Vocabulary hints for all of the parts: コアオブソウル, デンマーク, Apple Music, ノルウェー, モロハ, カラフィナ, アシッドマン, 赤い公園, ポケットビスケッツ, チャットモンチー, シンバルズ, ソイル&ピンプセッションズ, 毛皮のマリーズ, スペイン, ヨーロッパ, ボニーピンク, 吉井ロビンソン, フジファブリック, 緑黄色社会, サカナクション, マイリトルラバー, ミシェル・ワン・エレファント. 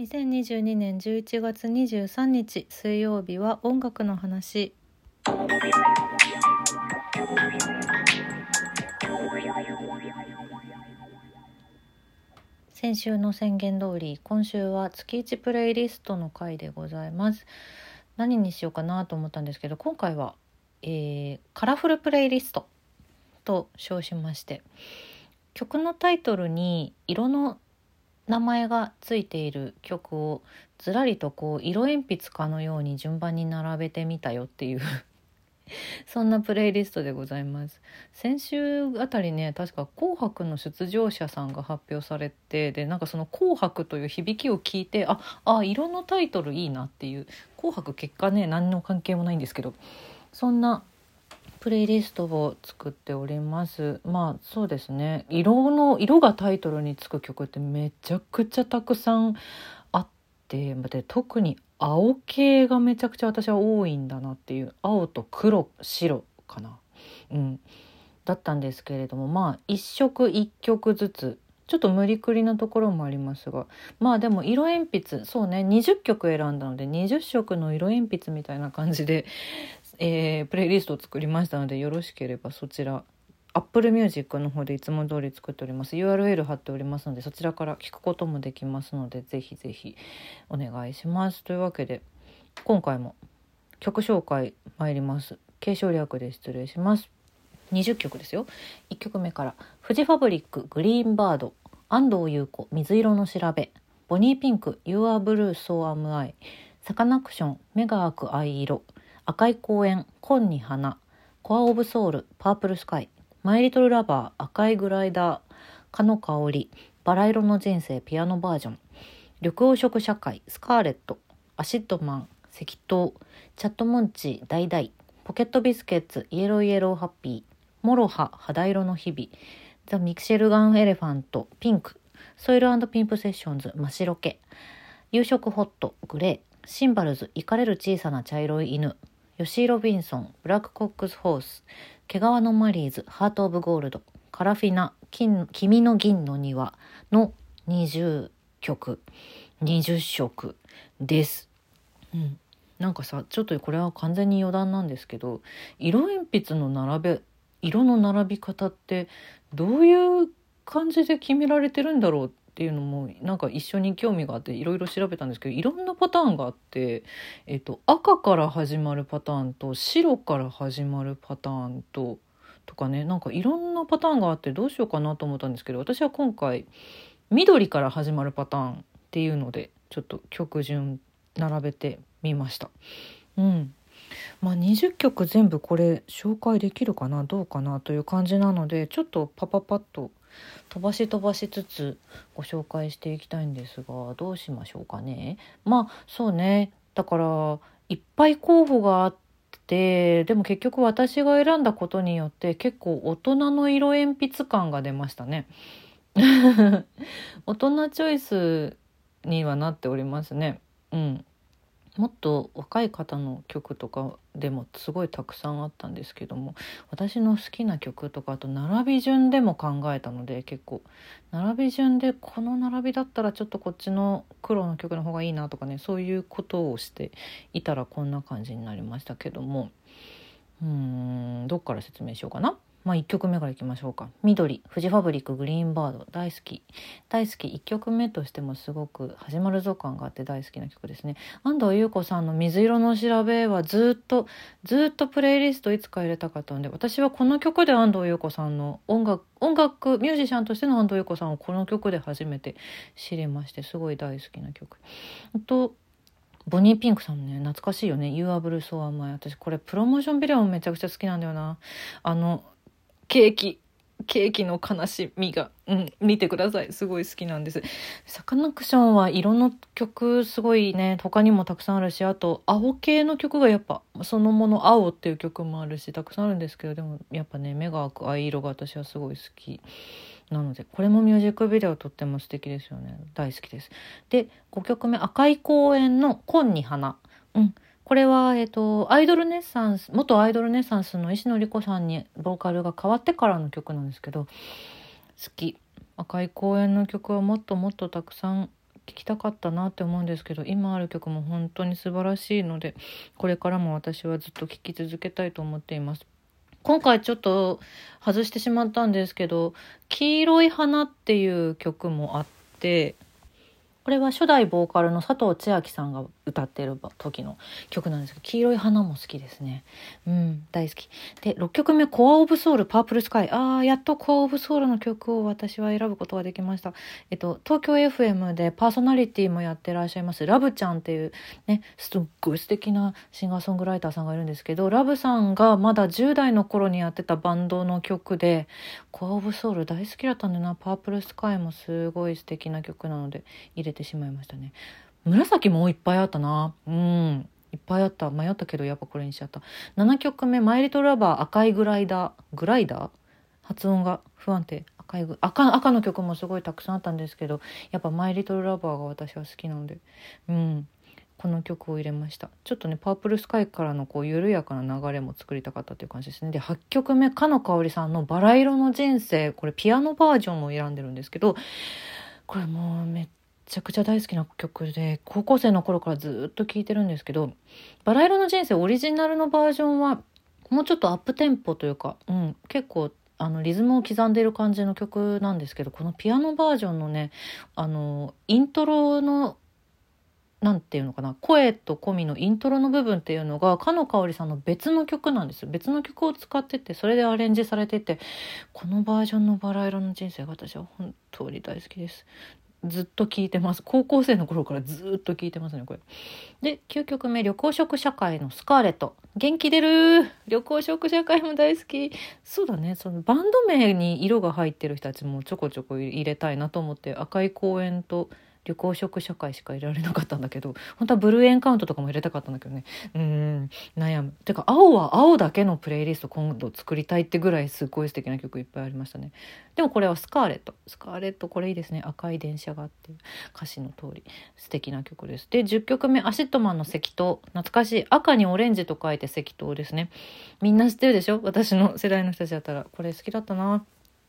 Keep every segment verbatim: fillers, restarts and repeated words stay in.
にせんにじゅうにねんじゅういちがつにじゅうさんにち水曜日は音楽の話。先週の宣言通り、今週は月いちプレイリストの回でございます。何にしようかなと思ったんですけど、今回は、えー、カラフルプレイリストと称しまして、曲のタイトルに色の名前がついている曲をずらりとこう色鉛筆かのように順番に並べてみたよっていうそんなプレイリストでございます。先週あたりね、確か紅白の出場者さんが発表されて、でなんかその紅白という響きを聞いて、ああ色のタイトルいいなっていう、紅白結果ね何の関係もないんですけど、そんなプレイリストを作っております。まあそうですね、色の色がタイトルにつく曲ってめちゃくちゃたくさんあって、で特に青系がめちゃくちゃ私は多いんだなっていう、青と黒白かな、うん、だったんですけれども、まあ一色一曲ずつ、ちょっと無理くりなところもありますが、まあでも色鉛筆そうね、にじゅっきょく選んだのでにじゅっしょくの色鉛筆みたいな感じで、えー、プレイリストを作りましたので、よろしければそちら Apple Music の方でいつも通り作っております。 ユーアールエル 貼っておりますので、そちらから聞くこともできますので、ぜひぜひお願いします。というわけで今回も曲紹介参ります。継承略で失礼します。にじゅっきょくですよ。いっきょくめからフジファブリック、グリーンバード、安藤優子、水色の調べ、ボニーピンク、You are blue so am I、 サカナクション、目が開く藍色、赤い公園、紺に花、コアオブソウル、パープルスカイ、マイリトルラバー、赤いグライダー、蚊の香り、バラ色の人生、ピアノバージョン、緑黄色社会、スカーレット、アシッドマン、赤糖、チャットモンチー、ダイダイ、ポケットビスケッツ、イエローイエローハッピー、モロハ、肌色の日々、ザ・ミクシェルガン・エレファント、ピンク、ソイル&ピンプセッションズ、マシロケ、夕食ホット、グレー、シンバルズ、イカれる小さな茶色い犬、ヨシー・ロビンソン、ブラック・コックス・ホース、毛皮のマリーズ、ハート・オブ・ゴールド、カラフィナ、金君の銀の庭のにじゅっきょく、にじゅっしょくです、うん、なんかさ、ちょっとこれは完全に余談なんですけど、色鉛筆の並べ、色の並び方ってどういう感じで決められてるんだろうっていうのもなんか一緒に興味があっていろいろ調べたんですけど、いろんなパターンがあって、えっと、赤から始まるパターンと白から始まるパターンととかね、なんかいろんなパターンがあってどうしようかなと思ったんですけど、私は今回緑から始まるパターンっていうのでちょっと曲順並べてみました。うん。まあ、にじゅっきょく全部これ紹介できるかなどうかなという感じなので、ちょっとパパパッと飛ばし飛ばしつつご紹介していきたいんですが、どうしましょうかね。まあそうね、だからいっぱい候補があって、でも結局私が選んだことによって結構大人の色鉛筆感が出ましたね大人チョイスにはなっておりますね。うん、もっと若い方の曲とかでもすごいたくさんあったんですけども、私の好きな曲とか、あと並び順でも考えたので、結構並び順でこの並びだったらちょっとこっちの黒の曲の方がいいなとかね、そういうことをしていたらこんな感じになりましたけども、うーん、どっから説明しようかな。まあいっきょくめからいきましょうか。緑、フジファブリック、グリーンバード、大好き大好き、いっきょくめとしてもすごく始まるぞ感があって大好きな曲ですね。安藤優子さんの水色の調べはずっとずっとプレイリストいつか入れたかったので、私はこの曲で安藤優子さんの音楽音楽ミュージシャンとしての安藤優子さんをこの曲で初めて知りまして、すごい大好きな曲。あとボニーピンクさんね、懐かしいよね。 You are blue so am I、 私これプロモーションビデオもめちゃくちゃ好きなんだよな。あのケーキ、ケーキの悲しみが、うん、見てください。すごい好きなんです。サカナクションは色の曲すごいね、他にもたくさんあるし、あと青系の曲がやっぱそのもの青っていう曲もあるし、たくさんあるんですけど、でもやっぱね、目が開く藍色が私はすごい好きなので、これもミュージックビデオとっても素敵ですよね。大好きです。で、ごきょくめ、赤い公園の紺に花。うん。これは、えっと、アイドルネッサンス、元アイドルネッサンスの石野莉子さんにボーカルが変わってからの曲なんですけど、好き。赤い公園の曲はもっともっとたくさん聴きたかったなって思うんですけど、今ある曲も本当に素晴らしいので、これからも私はずっと聴き続けたいと思っています。今回ちょっと外してしまったんですけど、黄色い花っていう曲もあって、これは初代ボーカルの佐藤千秋さんが歌っている時の曲なんですけど、黄色い花も好きですね。うん、大好き。で、ろっきょくめ、コアオブソウル、パープルスカイ。ああ、やっとコアオブソウルの曲を私は選ぶことができました。えっと、東京 エフエム でパーソナリティもやってらっしゃいます、ラブちゃんっていうね、すっごい素敵なシンガーソングライターさんがいるんですけど、ラブさんがまだじゅうだいの頃にやってたバンドの曲で、コアオブソウル大好きだったんだな、パープルスカイもすごい素敵な曲なので、入れてしまいましたね。紫もいっぱいあったな。うん、いっぱいあった。迷ったけどやっぱこれにしちゃった。ななきょくめ、マイリトルラバー、赤いグライダー。グライダー？発音が不安定。赤いグ、赤、赤の曲もすごいたくさんあったんですけど、やっぱマイリトルラバーが私は好きなので、うん、この曲を入れました。ちょっとね、パープルスカイからのこう緩やかな流れも作りたかったという感じですね。で、はっきょくめ、香野香織さんのバラ色の人生。これピアノバージョンも選んでるんですけど、これもうめっちゃめちゃくちゃ大好きな曲で、高校生の頃からずっと聴いてるんですけど、バラ色の人生オリジナルのバージョンはもうちょっとアップテンポというか、うん、結構あのリズムを刻んでいる感じの曲なんですけど、このピアノバージョンのね、あのイントロのなんていうのかな、声と込みのイントロの部分っていうのが香野香織さんの別の曲なんです。別の曲を使ってて、それでアレンジされてて、このバージョンのバラ色の人生が私は本当に大好きです。ずっと聴いてます。高校生の頃からずっと聴いてますね、これ。で、きゅうきょくめ、緑黄色社会のスカーレット。元気出る。緑黄色社会も大好き。そうだね、そのバンド名に色が入ってる人たちもちょこちょこ入れたいなと思って、赤い公園と緑黄色社会しか入れられなかったんだけど、本当はブルーエンカウントとかも入れたかったんだけどね。うーん、悩む。てか、青は青だけのプレイリスト今度作りたいってぐらい、すごい素敵な曲いっぱいありましたね。でもこれはスカーレット。スカーレット、これいいですね。赤い電車があって歌詞の通り素敵な曲です。で、じゅっきょくめ、アシットマンの赤灯。懐かしい。赤にオレンジと書いて赤灯ですね。みんな知ってるでしょ、私の世代の人たちだったら。これ好きだったな。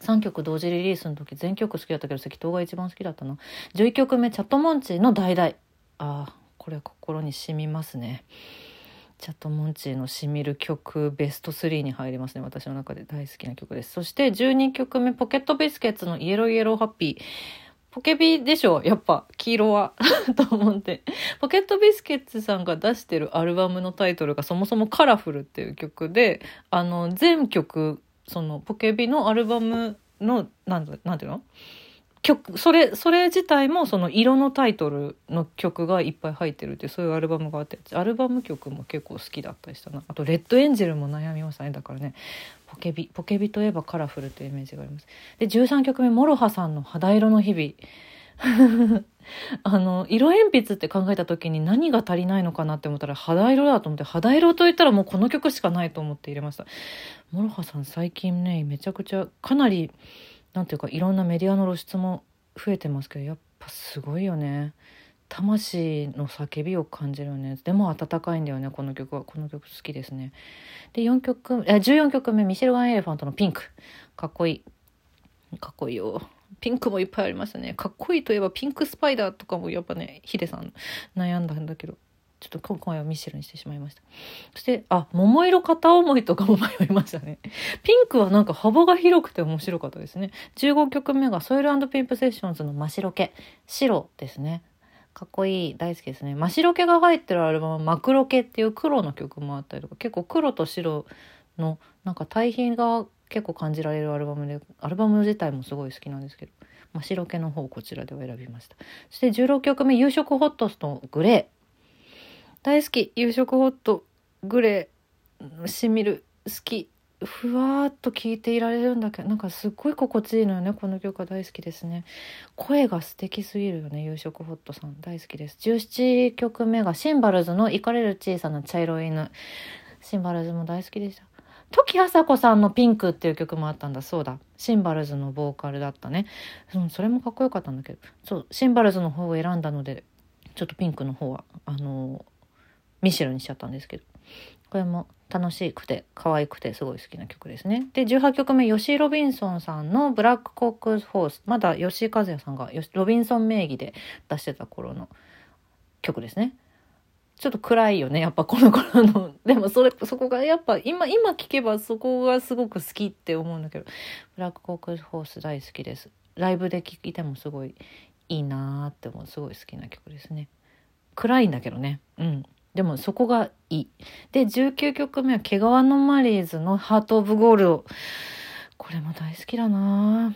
さんきょく同時リリースの時全曲好きだったけど、赤灯が一番好きだったな。じゅういっきょくめ、チャットモンチーの代々。あ、これ心に染みますね。チャットモンチーの染みる曲ベストスリーに入りますね。私の中で大好きな曲です。そしてじゅうにきょくめ、ポケットビスケッツのイエローイエローハッピー。ポケビでしょ、やっぱ黄色はと思って。ポケットビスケッツさんが出してるアルバムのタイトルがそもそもカラフルっていう曲で、あの全曲そのポケビのアルバムのなん、なんていうの曲、それそれ自体もその色のタイトルの曲がいっぱい入ってるっていう、そういうアルバムがあって、アルバム曲も結構好きだったりしたな。あとレッドエンジェルも悩みましたね。だからね、ポケビポケビといえばカラフルというイメージがあります。で、じゅうさんきょくめ、モロハさんの肌色の日々。あの色鉛筆って考えた時に何が足りないのかなって思ったら、肌色だと思って、肌色といったらもうこの曲しかないと思って入れました。モロハさん最近ね、めちゃくちゃかなりなんていうか、いろんなメディアの露出も増えてますけど、やっぱすごいよね。魂の叫びを感じるよね。でも温かいんだよね、この曲は。この曲好きですね。で、よんきょく、えじゅうよんきょくめ、ミシェル・ワン・エレファントのピンク。かっこいい。かっこいいよ。ピンクもいっぱいありましたね。かっこいいといえばピンクスパイダーとかもやっぱね、ヒデさん悩んだんだけど、ちょっと今回はミシェルにしてしまいました。そして、あ、桃色片思いとかも迷いましたね。ピンクはなんか幅が広くて面白かったですね。じゅうごきょくめがソイル&ピンプセッションズの真白系。白ですね。かっこいい。大好きですね。真白系が入ってるアルバムはマクロ系っていう黒の曲もあったりとか、結構黒と白のなんか対比が結構感じられるアルバムで、アルバム自体もすごい好きなんですけど、真白系の方をこちらでは選びました。そしてじゅうろっきょくめ、夕食ホットのグレー。大好き。夕食ホットグレーしみる。好き。ふわーっと聴いていられるんだけど、なんかすっごい心地いいのよね。この曲が大好きですね。声が素敵すぎるよね。夕食ホットさん大好きです。じゅうななきょくめがシンバルズのイカれる小さな茶色い犬。シンバルズも大好きでした。時あさこさんのピンクっていう曲もあったんだ。そうだ、シンバルズのボーカルだったね。うん、それもかっこよかったんだけど、そう、シンバルズの方を選んだので、ちょっとピンクの方はあのー、ミシェルにしちゃったんですけど、これも楽しくて可愛くてすごい好きな曲ですね。でじゅうはちきょくめ、吉井ロビンソンさんのブラックコックスホース、まだ吉井和也さんがロビンソン名義で出してた頃の曲ですね。ちょっと暗いよねやっぱこの頃の。でもそれそこがやっぱ今今聞けばそこがすごく好きって思うんだけど、ブラックコックスホース大好きです。ライブで聴いてもすごいいいなーって思う、すごい好きな曲ですね。暗いんだけどね、うん、でもそこがいい。でじゅうきゅうきょくめは毛皮のマリーズのハートオブゴールド、これも大好きだな。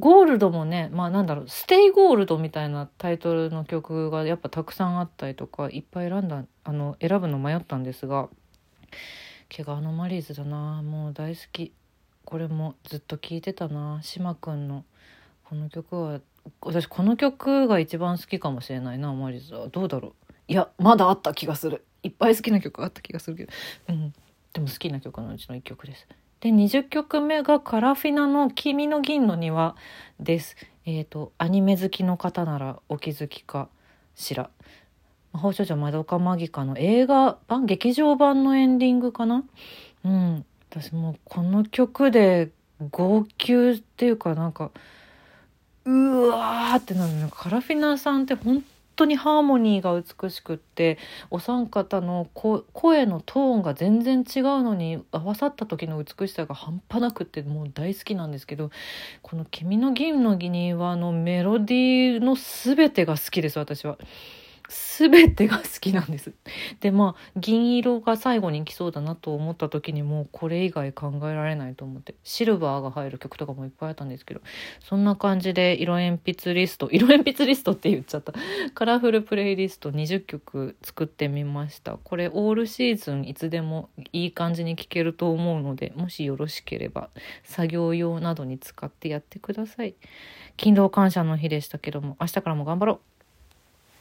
ゴールドもね、まあなんだろう、ステイゴールドみたいなタイトルの曲がやっぱたくさんあったりとか、いっぱい選んだあの選ぶの迷ったんですが、毛皮のマリーズだな、もう大好き。これもずっと聴いてたな。島くんのこの曲は私この曲が一番好きかもしれないな。マリーズはどうだろう、いやまだあった気がする、いっぱい好きな曲あった気がするけど、うん、でも好きな曲のうちのいっきょくです。でにじゅっきょくめがカラフィナの君の銀の庭です。えっとアニメ好きの方ならお気づきかしら、魔法少女まどかマギカの映画版劇場版のエンディングかな。うん、私もうこの曲で号泣っていうか、なんかうわーってなるの。カラフィナさんって本当にハーモニーが美しくって、お三方の声のトーンが全然違うのに合わさった時の美しさが半端なくって、もう大好きなんですけど、この君の銀の庭のメロディーの全てが好きです。私は全てが好きなんです。でまあ銀色が最後に来そうだなと思った時にもうこれ以外考えられないと思って、シルバーが入る曲とかもいっぱいあったんですけど、そんな感じで色鉛筆リスト色鉛筆リストって言っちゃったカラフルプレイリストにじゅっきょく作ってみました。これオールシーズンいつでもいい感じに聴けると思うので、もしよろしければ作業用などに使ってやってください。勤労感謝の日でしたけども、明日からも頑張ろう。